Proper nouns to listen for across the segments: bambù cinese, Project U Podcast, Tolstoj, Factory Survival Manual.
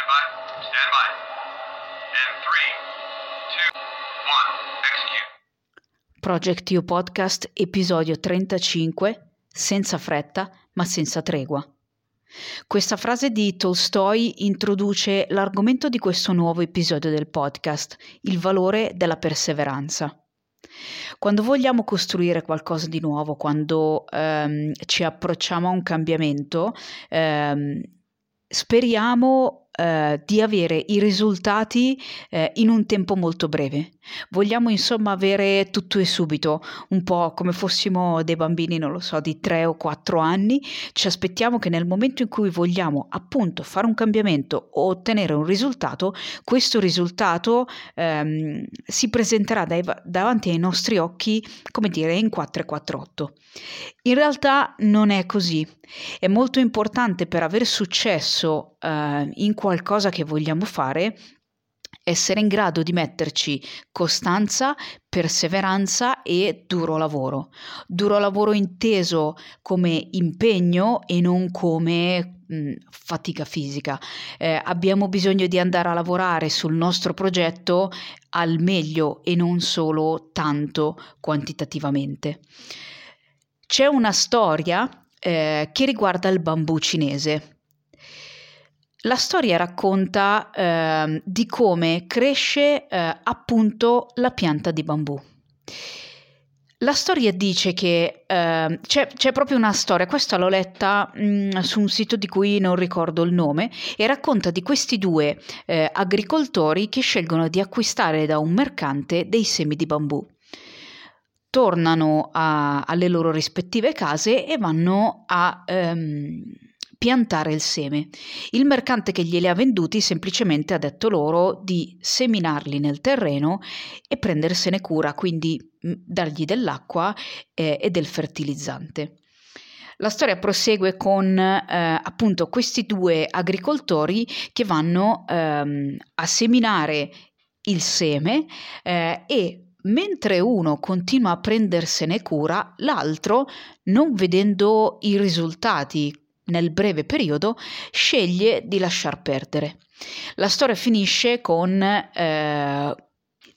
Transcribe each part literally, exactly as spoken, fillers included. Stand by. Stand by. And three, two, one, execute. Project U Podcast, episodio trentacinque, senza fretta ma senza tregua. Questa frase di Tolstoj introduce l'argomento di questo nuovo episodio del podcast, il valore della perseveranza. Quando vogliamo costruire qualcosa di nuovo, quando ehm, ci approcciamo a un cambiamento, ehm, speriamo eh, di avere i risultati eh, in un tempo molto breve. Vogliamo insomma avere tutto e subito, un po' come fossimo dei bambini, non lo so, di tre o quattro anni. Ci aspettiamo che nel momento in cui vogliamo appunto fare un cambiamento o ottenere un risultato, questo risultato ehm, si presenterà dai, davanti ai nostri occhi, come dire, in quattro e quattr'otto. In realtà non è così. È molto importante per aver successo eh, in qualcosa che vogliamo fare essere in grado di metterci costanza, perseveranza e duro lavoro. Duro lavoro inteso come impegno e non come mh, fatica fisica. Eh, abbiamo bisogno di andare a lavorare sul nostro progetto al meglio e non solo tanto quantitativamente. C'è una storia eh, che riguarda il bambù cinese. La storia racconta eh, di come cresce eh, appunto la pianta di bambù. La storia dice che eh, c'è, c'è proprio una storia, questa l'ho letta mh, su un sito di cui non ricordo il nome, e racconta di questi due eh, agricoltori che scelgono di acquistare da un mercante dei semi di bambù. Tornano a, alle loro rispettive case e vanno a... Ehm, piantare il seme. Il mercante che glieli ha venduti semplicemente ha detto loro di seminarli nel terreno e prendersene cura, quindi dargli dell'acqua eh, e del fertilizzante. La storia prosegue con eh, appunto questi due agricoltori che vanno ehm, a seminare il seme eh, e mentre uno continua a prendersene cura, l'altro, non vedendo i risultati nel breve periodo, sceglie di lasciar perdere. La storia finisce con eh,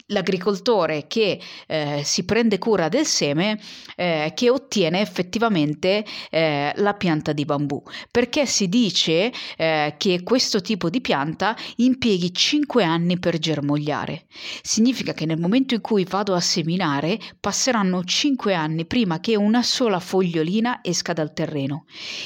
l'agricoltore che eh, si prende cura del seme eh, che ottiene effettivamente eh, la pianta di bambù, perché si dice eh, che questo tipo di pianta impieghi cinque anni per germogliare. Significa che nel momento in cui vado a seminare passeranno cinque anni prima che una sola fogliolina esca dal terreno.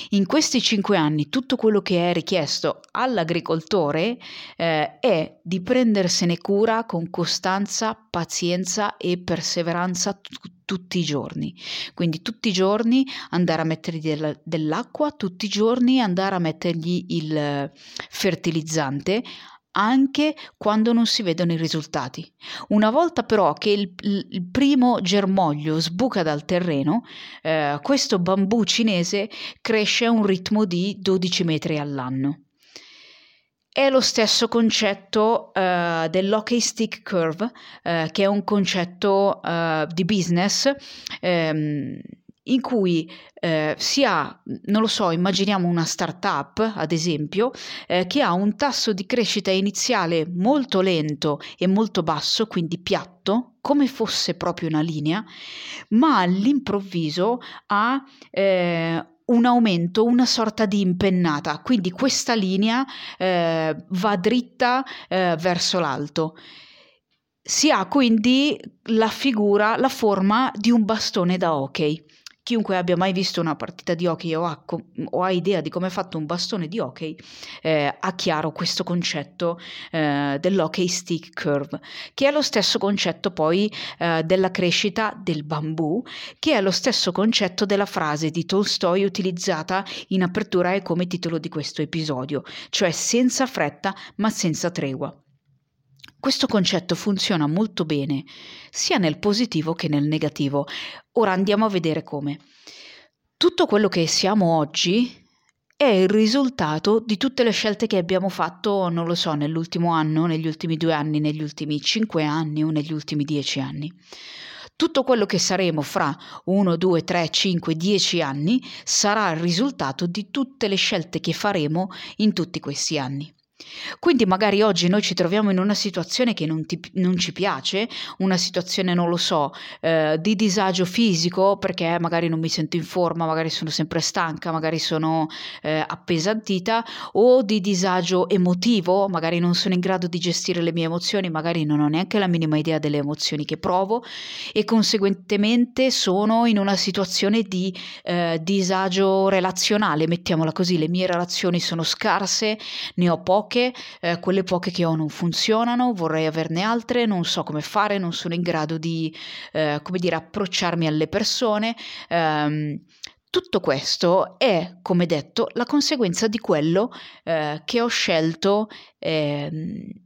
In questi cinque anni tutto quello che è richiesto all'agricoltore eh, è di prendersene cura con costanza, pazienza e perseveranza t- tutti i giorni. Quindi tutti i giorni andare a mettergli del- dell'acqua, tutti i giorni andare a mettergli il fertilizzante, anche quando non si vedono i risultati. Una volta però che il, il primo germoglio sbuca dal terreno, eh, questo bambù cinese cresce a un ritmo di dodici metri all'anno. È lo stesso concetto uh, dell'hockey stick curve, uh, che è un concetto uh, di business um, in cui uh, si ha, non lo so, immaginiamo una startup, ad esempio, uh, che ha un tasso di crescita iniziale molto lento e molto basso, quindi piatto, come fosse proprio una linea, ma all'improvviso ha uh, un aumento, una sorta di impennata, quindi questa linea eh, va dritta eh, verso l'alto. Si ha quindi la figura, la forma di un bastone da hockey. Chiunque abbia mai visto una partita di hockey o ha, o ha idea di come è fatto un bastone di hockey eh, ha chiaro questo concetto eh, dell'hockey stick curve, che è lo stesso concetto poi eh, della crescita del bambù, che è lo stesso concetto della frase di Tolstoj utilizzata in apertura e come titolo di questo episodio, cioè senza fretta ma senza tregua. Questo concetto funziona molto bene, sia nel positivo che nel negativo. Ora andiamo a vedere come. Tutto quello che siamo oggi è il risultato di tutte le scelte che abbiamo fatto, non lo so, nell'ultimo anno, negli ultimi due anni, negli ultimi cinque anni o negli ultimi dieci anni. Tutto quello che saremo fra uno, due, tre, cinque, dieci anni sarà il risultato di tutte le scelte che faremo in tutti questi anni. Quindi magari oggi noi ci troviamo in una situazione che non, ti, non ci piace, una situazione, non lo so, eh, di disagio fisico, perché magari non mi sento in forma, magari sono sempre stanca, magari sono eh, appesantita, o di disagio emotivo, magari non sono in grado di gestire le mie emozioni, magari non ho neanche la minima idea delle emozioni che provo e conseguentemente sono in una situazione di eh, disagio relazionale, mettiamola così, le mie relazioni sono scarse, ne ho poche, eh, quelle poche che ho non funzionano, vorrei averne altre, non so come fare, non sono in grado di eh, come dire, approcciarmi alle persone. Ehm, tutto questo è, come detto, la conseguenza di quello eh, che ho scelto eh,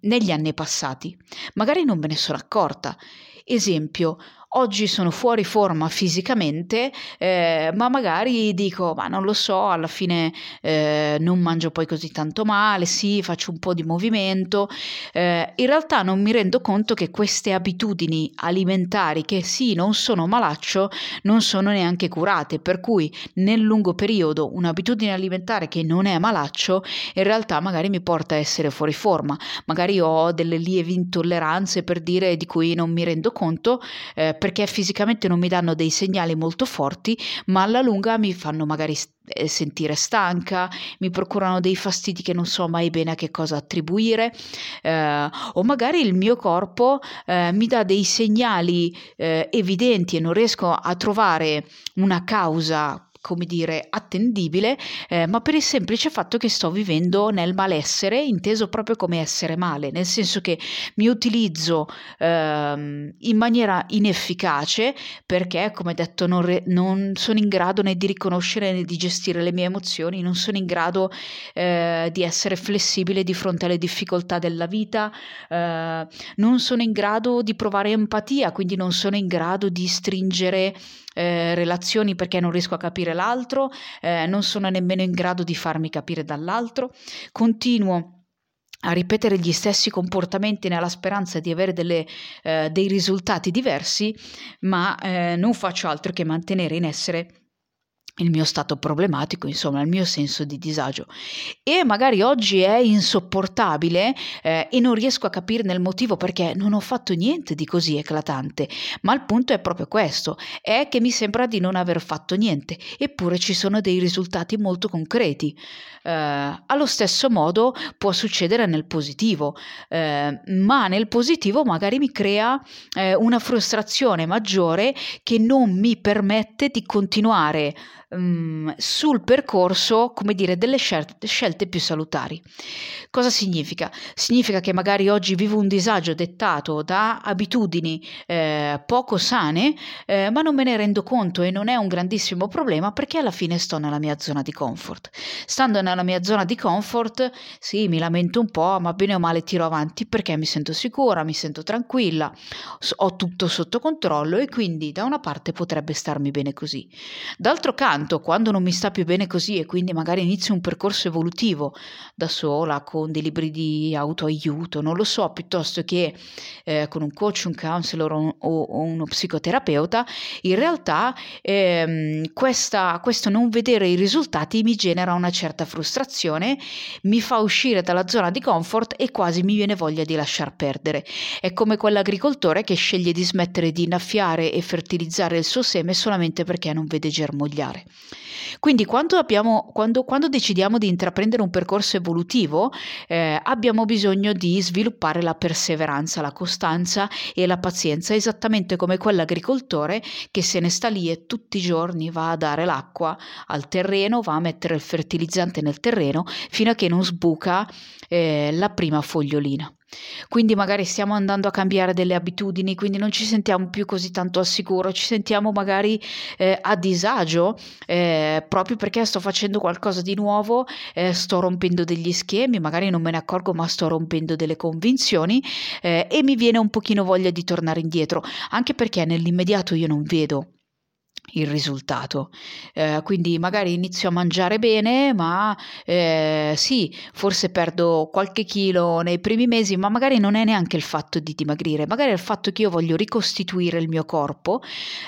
negli anni passati. Magari non me ne sono accorta. Esempio, oggi sono fuori forma fisicamente, eh, ma magari dico, ma non lo so, alla fine eh, non mangio poi così tanto male, sì, faccio un po' di movimento. Eh, in realtà non mi rendo conto che queste abitudini alimentari, che sì, non sono malaccio, non sono neanche curate, per cui nel lungo periodo un'abitudine alimentare che non è malaccio, in realtà magari mi porta a essere fuori forma. Magari ho delle lievi intolleranze, per dire, di cui non mi rendo conto, eh, perché fisicamente non mi danno dei segnali molto forti, ma alla lunga mi fanno magari st- sentire stanca, mi procurano dei fastidi che non so mai bene a che cosa attribuire, eh, o magari il mio corpo eh, mi dà dei segnali eh, evidenti e non riesco a trovare una causa, come dire, attendibile, eh, ma per il semplice fatto che sto vivendo nel malessere, inteso proprio come essere male, nel senso che mi utilizzo ehm, in maniera inefficace perché, come detto, non, re- non sono in grado né di riconoscere né di gestire le mie emozioni, non sono in grado eh, di essere flessibile di fronte alle difficoltà della vita, eh, non sono in grado di provare empatia, quindi non sono in grado di stringere Eh, relazioni perché non riesco a capire l'altro, eh, non sono nemmeno in grado di farmi capire dall'altro, continuo a ripetere gli stessi comportamenti nella speranza di avere delle, eh, dei risultati diversi, ma eh, non faccio altro che mantenere in essere il mio stato problematico, insomma il mio senso di disagio, e magari oggi è insopportabile eh, e non riesco a capirne il motivo, perché non ho fatto niente di così eclatante, ma il punto è proprio questo, è che mi sembra di non aver fatto niente, eppure ci sono dei risultati molto concreti. Eh, allo stesso modo può succedere nel positivo, eh, ma nel positivo magari mi crea eh, una frustrazione maggiore che non mi permette di continuare sul percorso, come dire, delle scelte, scelte più salutari. Cosa significa? Significa che magari oggi vivo un disagio dettato da abitudini eh, poco sane, eh, ma non me ne rendo conto e non è un grandissimo problema, perché alla fine sto nella mia zona di comfort. Stando nella mia zona di comfort, sì, mi lamento un po', ma bene o male tiro avanti perché mi sento sicura, mi sento tranquilla, ho tutto sotto controllo e quindi da una parte potrebbe starmi bene così. D'altro canto, quando non mi sta più bene così e quindi magari inizio un percorso evolutivo da sola, con dei libri di autoaiuto, non lo so, piuttosto che eh, con un coach, un counselor o, o uno psicoterapeuta, in realtà ehm, questa, questo non vedere i risultati mi genera una certa frustrazione, mi fa uscire dalla zona di comfort e quasi mi viene voglia di lasciar perdere. È come quell'agricoltore che sceglie di smettere di innaffiare e fertilizzare il suo seme solamente perché non vede germogliare. Quindi quando, abbiamo, quando, quando decidiamo di intraprendere un percorso evolutivo eh, abbiamo bisogno di sviluppare la perseveranza, la costanza e la pazienza, esattamente come quell'agricoltore che se ne sta lì e tutti i giorni va a dare l'acqua al terreno, va a mettere il fertilizzante nel terreno fino a che non sbuca eh, la prima fogliolina. Quindi magari stiamo andando a cambiare delle abitudini, quindi non ci sentiamo più così tanto al sicuro, ci sentiamo magari eh, a disagio eh, proprio perché sto facendo qualcosa di nuovo, eh, sto rompendo degli schemi, magari non me ne accorgo ma sto rompendo delle convinzioni eh, e mi viene un pochino voglia di tornare indietro, anche perché nell'immediato io non vedo il risultato. Eh, quindi magari inizio a mangiare bene, ma eh, sì, forse perdo qualche chilo nei primi mesi, ma magari non è neanche il fatto di dimagrire, magari è il fatto che io voglio ricostituire il mio corpo,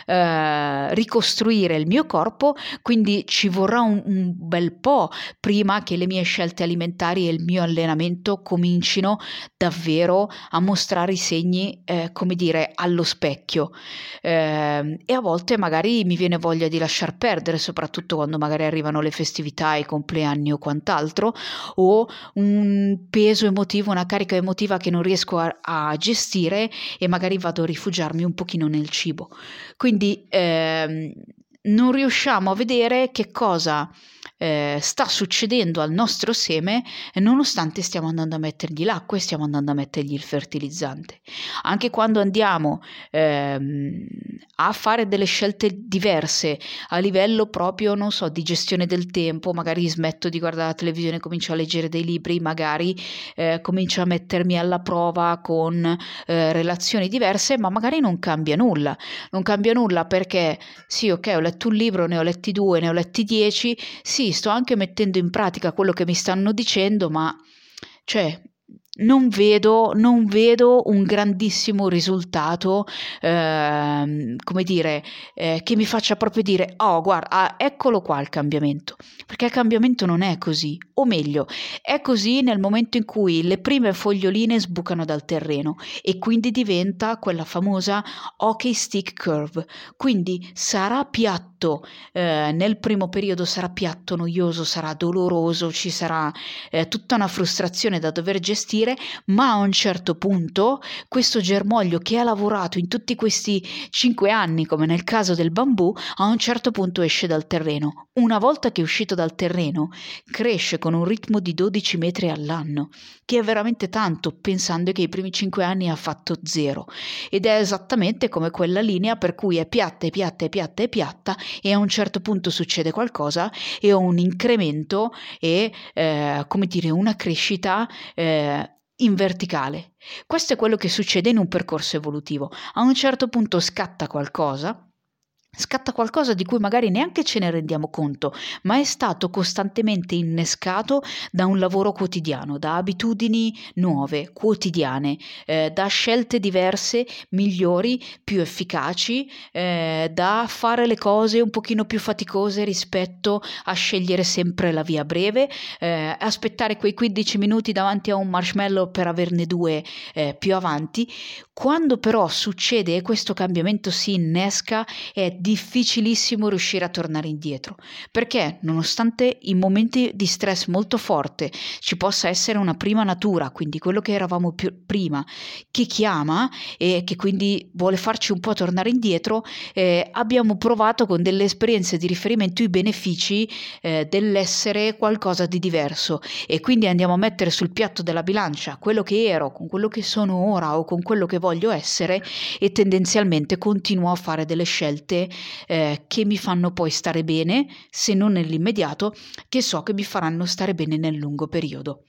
eh, ricostruire il mio corpo, quindi ci vorrà un, un bel po' prima che le mie scelte alimentari e il mio allenamento comincino davvero a mostrare i segni, eh, come dire, allo specchio. Eh, e a volte magari mi Mi viene voglia di lasciar perdere, soprattutto quando magari arrivano le festività, i compleanni o quant'altro, o un peso emotivo, una carica emotiva che non riesco a, a gestire, e magari vado a rifugiarmi un pochino nel cibo. Quindi ehm, non riusciamo a vedere che cosa eh, sta succedendo al nostro seme, nonostante stiamo andando a mettergli l'acqua e stiamo andando a mettergli il fertilizzante. Anche quando andiamo ehm, a fare delle scelte diverse a livello proprio, non so, di gestione del tempo, magari smetto di guardare la televisione, comincio a leggere dei libri, magari eh, comincio a mettermi alla prova con eh, relazioni diverse, ma magari non cambia nulla, non cambia nulla perché sì, ok, ho letto un libro, ne ho letti due, ne ho letti dieci, sì, sto anche mettendo in pratica quello che mi stanno dicendo, ma cioè Non vedo, non vedo un grandissimo risultato, eh, come dire, eh, che mi faccia proprio dire: oh, guarda, ah, eccolo qua il cambiamento. Perché il cambiamento non è così, o meglio, è così nel momento in cui le prime foglioline sbucano dal terreno, e quindi diventa quella famosa hockey stick curve. Quindi sarà piatto eh, nel primo periodo, sarà piatto, noioso, sarà doloroso, ci sarà eh, tutta una frustrazione da dover gestire. Ma a un certo punto questo germoglio che ha lavorato in tutti questi cinque anni, come nel caso del bambù, a un certo punto esce dal terreno. Una volta che è uscito dal terreno, cresce con un ritmo di dodici metri all'anno, che è veramente tanto, pensando che i primi cinque anni ha fatto zero. Ed è esattamente come quella linea per cui è piatta e piatta e piatta e piatta, e a un certo punto succede qualcosa e ho un incremento e eh, come dire, una crescita eh, in verticale. Questo è quello che succede in un percorso evolutivo. A un certo punto scatta qualcosa, scatta qualcosa di cui magari neanche ce ne rendiamo conto, ma è stato costantemente innescato da un lavoro quotidiano, da abitudini nuove, quotidiane, eh, da scelte diverse, migliori, più efficaci, eh, da fare le cose un pochino più faticose rispetto a scegliere sempre la via breve, eh, aspettare quei quindici minuti davanti a un marshmallow per averne due eh, più avanti. Quando però succede e questo cambiamento si innesca, è difficilissimo riuscire a tornare indietro, perché nonostante in momenti di stress molto forte ci possa essere una prima natura, quindi quello che eravamo più prima, che chiama e che quindi vuole farci un po' tornare indietro, eh, abbiamo provato con delle esperienze di riferimento i benefici eh, dell'essere qualcosa di diverso, e quindi andiamo a mettere sul piatto della bilancia quello che ero con quello che sono ora o con quello che voglio essere, e tendenzialmente continuo a fare delle scelte Eh, che mi fanno poi stare bene, se non nell'immediato, che so che mi faranno stare bene nel lungo periodo.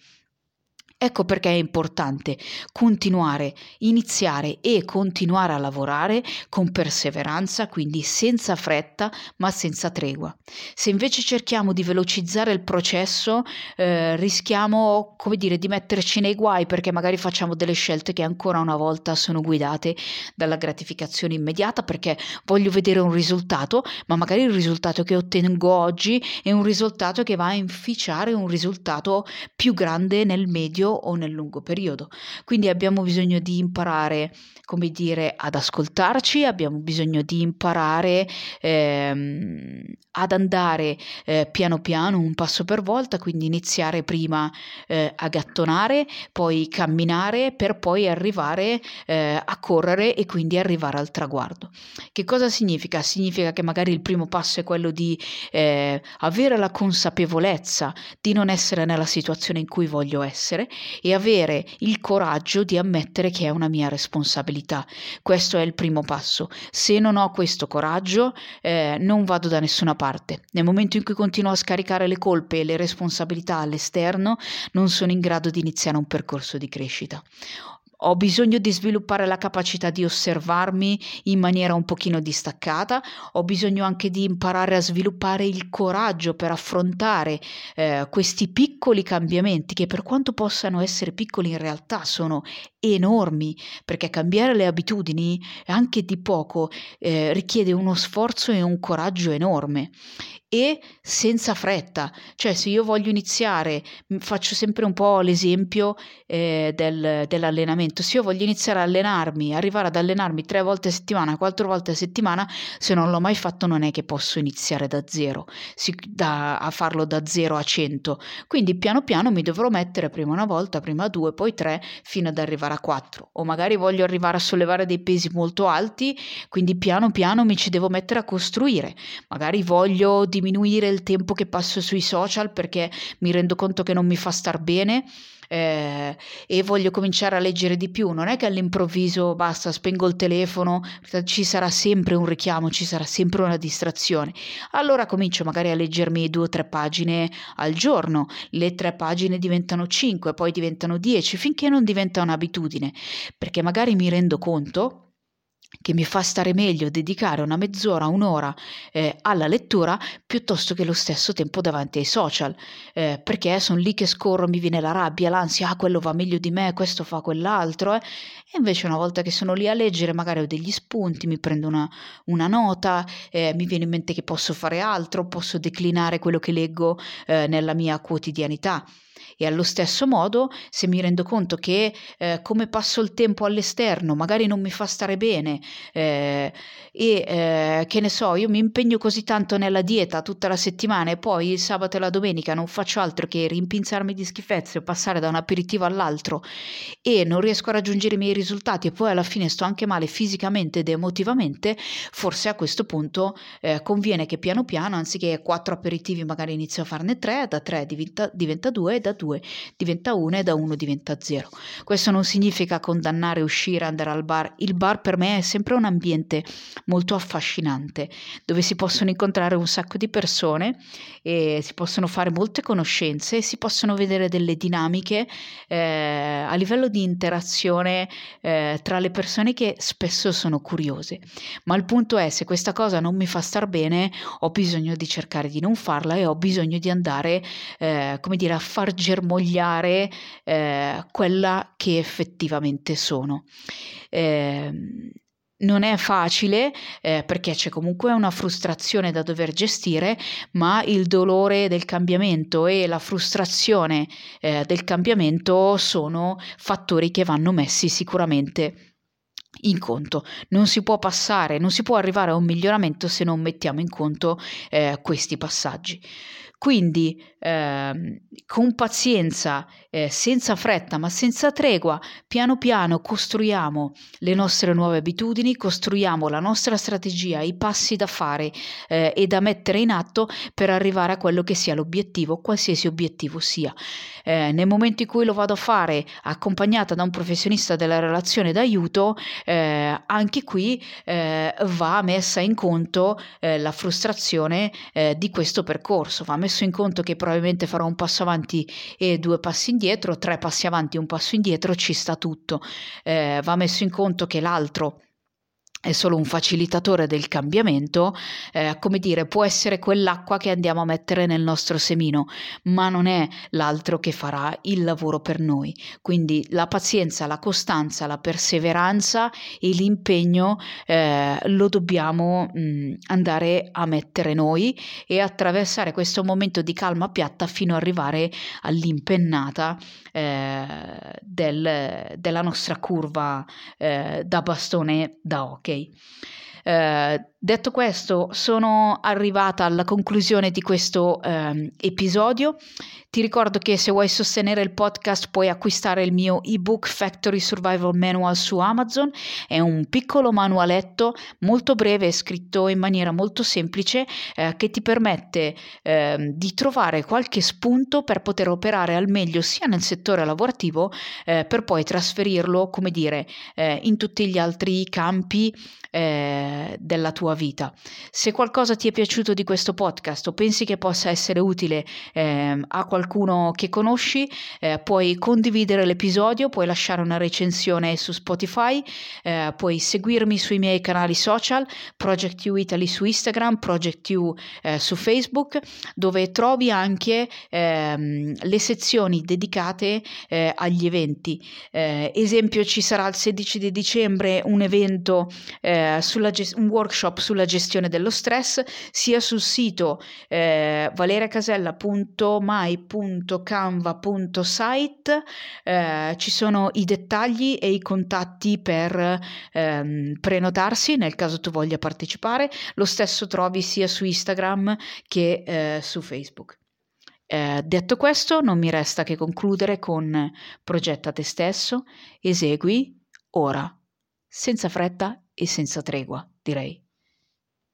Ecco perché è importante continuare, iniziare e continuare a lavorare con perseveranza, quindi senza fretta ma senza tregua. Se invece cerchiamo di velocizzare il processo, eh, rischiamo, come dire, di metterci nei guai, perché magari facciamo delle scelte che ancora una volta sono guidate dalla gratificazione immediata, perché voglio vedere un risultato, ma magari il risultato che ottengo oggi è un risultato che va a inficiare un risultato più grande nel medio o nel lungo periodo. Quindi abbiamo bisogno di imparare, come dire, ad ascoltarci, abbiamo bisogno di imparare ehm, ad andare eh, piano piano, un passo per volta, quindi iniziare prima eh, a gattonare, poi camminare, per poi arrivare eh, a correre e quindi arrivare al traguardo. Che cosa significa? Significa che magari il primo passo è quello di eh, avere la consapevolezza di non essere nella situazione in cui voglio essere, e avere il coraggio di ammettere che è una mia responsabilità. Questo è il primo passo. Se non ho questo coraggio, eh, non vado da nessuna parte. Nel momento in cui continuo a scaricare le colpe e le responsabilità all'esterno, non sono in grado di iniziare un percorso di crescita. ho bisogno di sviluppare la capacità di osservarmi in maniera un pochino distaccata, ho bisogno anche di imparare a sviluppare il coraggio per affrontare eh, questi piccoli cambiamenti che, per quanto possano essere piccoli, in realtà sono enormi, perché cambiare le abitudini anche di poco eh, richiede uno sforzo e un coraggio enorme, e senza fretta. Cioè, se io voglio iniziare, faccio sempre un po' l'esempio eh, del, dell'allenamento, se io voglio iniziare a allenarmi, arrivare ad allenarmi tre volte a settimana, quattro volte a settimana, se non l'ho mai fatto non è che posso iniziare da zero, si, da, a farlo da zero a cento, quindi piano piano mi dovrò mettere prima una volta, prima due, poi tre, fino ad arrivare a quattro, o magari voglio arrivare a sollevare dei pesi molto alti, quindi piano piano mi ci devo mettere a costruire, magari voglio diminuire il tempo che passo sui social perché mi rendo conto che non mi fa star bene eh, e voglio cominciare a leggere di più. Non è che all'improvviso basta, spengo il telefono, ci sarà sempre un richiamo, ci sarà sempre una distrazione. Allora comincio magari a leggermi due o tre pagine al giorno, le tre pagine diventano cinque, poi diventano dieci, finché non diventa un'abitudine, perché magari mi rendo conto che mi fa stare meglio dedicare una mezz'ora, un'ora eh, alla lettura piuttosto che lo stesso tempo davanti ai social, eh, perché sono lì che scorro, mi viene la rabbia, l'ansia, ah, quello va meglio di me, questo fa quell'altro, eh. E invece una volta che sono lì a leggere magari ho degli spunti, mi prendo una, una nota, eh, mi viene in mente che posso fare altro, posso declinare quello che leggo eh, nella mia quotidianità. E allo stesso modo, se mi rendo conto che eh, come passo il tempo all'esterno magari non mi fa stare bene eh, e eh, che ne so, io mi impegno così tanto nella dieta tutta la settimana e poi il sabato e la domenica non faccio altro che rimpinzarmi di schifezze o passare da un aperitivo all'altro e non riesco a raggiungere i miei risultati e poi alla fine sto anche male fisicamente ed emotivamente, forse a questo punto eh, conviene che piano piano, anziché quattro aperitivi magari inizio a farne tre, da tre diventa, diventa due, da due diventa uno e da uno diventa zero. Questo non significa condannare, uscire, andare al bar. Il bar per me è sempre un ambiente molto affascinante dove si possono incontrare un sacco di persone e si possono fare molte conoscenze e si possono vedere delle dinamiche eh, a livello di interazione eh, tra le persone che spesso sono curiose. Ma il punto è, se questa cosa non mi fa star bene, ho bisogno di cercare di non farla e ho bisogno di andare eh, come dire a far germogliare eh, quella che effettivamente sono. Eh, non è facile eh, perché c'è comunque una frustrazione da dover gestire, ma il dolore del cambiamento e la frustrazione eh, del cambiamento sono fattori che vanno messi sicuramente in conto. Non si può passare, non si può arrivare a un miglioramento se non mettiamo in conto eh, questi passaggi. Quindi eh, con pazienza, eh, senza fretta ma senza tregua, piano piano costruiamo le nostre nuove abitudini, costruiamo la nostra strategia, i passi da fare eh, e da mettere in atto per arrivare a quello che sia l'obiettivo, qualsiasi obiettivo sia. Eh, nel momento in cui lo vado a fare accompagnata da un professionista della relazione d'aiuto, eh, anche qui eh, va messa in conto eh, la frustrazione eh, di questo percorso, va messa in conto che probabilmente farò un passo avanti e due passi indietro, tre passi avanti e un passo indietro, ci sta tutto. Eh, va messo in conto che l'altro è solo un facilitatore del cambiamento, eh, come dire, può essere quell'acqua che andiamo a mettere nel nostro semino, ma non è l'altro che farà il lavoro per noi. Quindi la pazienza, la costanza, la perseveranza e l'impegno eh, lo dobbiamo mh, andare a mettere noi e attraversare questo momento di calma piatta fino ad arrivare all'impennata eh, del, della nostra curva eh, da bastone da hockey. Uh, detto questo, sono arrivata alla conclusione di questo um, episodio. Ti ricordo che se vuoi sostenere il podcast puoi acquistare il mio ebook Factory Survival Manual su Amazon. È un piccolo manualetto molto breve, scritto in maniera molto semplice, eh, che ti permette eh, di trovare qualche spunto per poter operare al meglio sia nel settore lavorativo eh, per poi trasferirlo, come dire, eh, in tutti gli altri campi eh, eh, della tua vita. Se qualcosa ti è piaciuto di questo podcast o pensi che possa essere utile eh, a qualcuno che conosci, eh, puoi condividere l'episodio, puoi lasciare una recensione su Spotify, eh, puoi seguirmi sui miei canali social, Project U Italy su Instagram, Project U eh, su Facebook, dove trovi anche ehm, le sezioni dedicate eh, agli eventi. Eh, esempio, ci sarà il sedici di dicembre un evento, eh, sulla gest- un workshop sulla gestione dello stress, sia sul sito eh, valeria casella punto my punto canva punto site eh, ci sono i dettagli e i contatti per ehm, prenotarsi nel caso tu voglia partecipare. Lo stesso trovi sia su Instagram che eh, su Facebook. Eh, detto questo, non mi resta che concludere con: progetta te stesso, esegui ora, senza fretta e senza tregua, direi.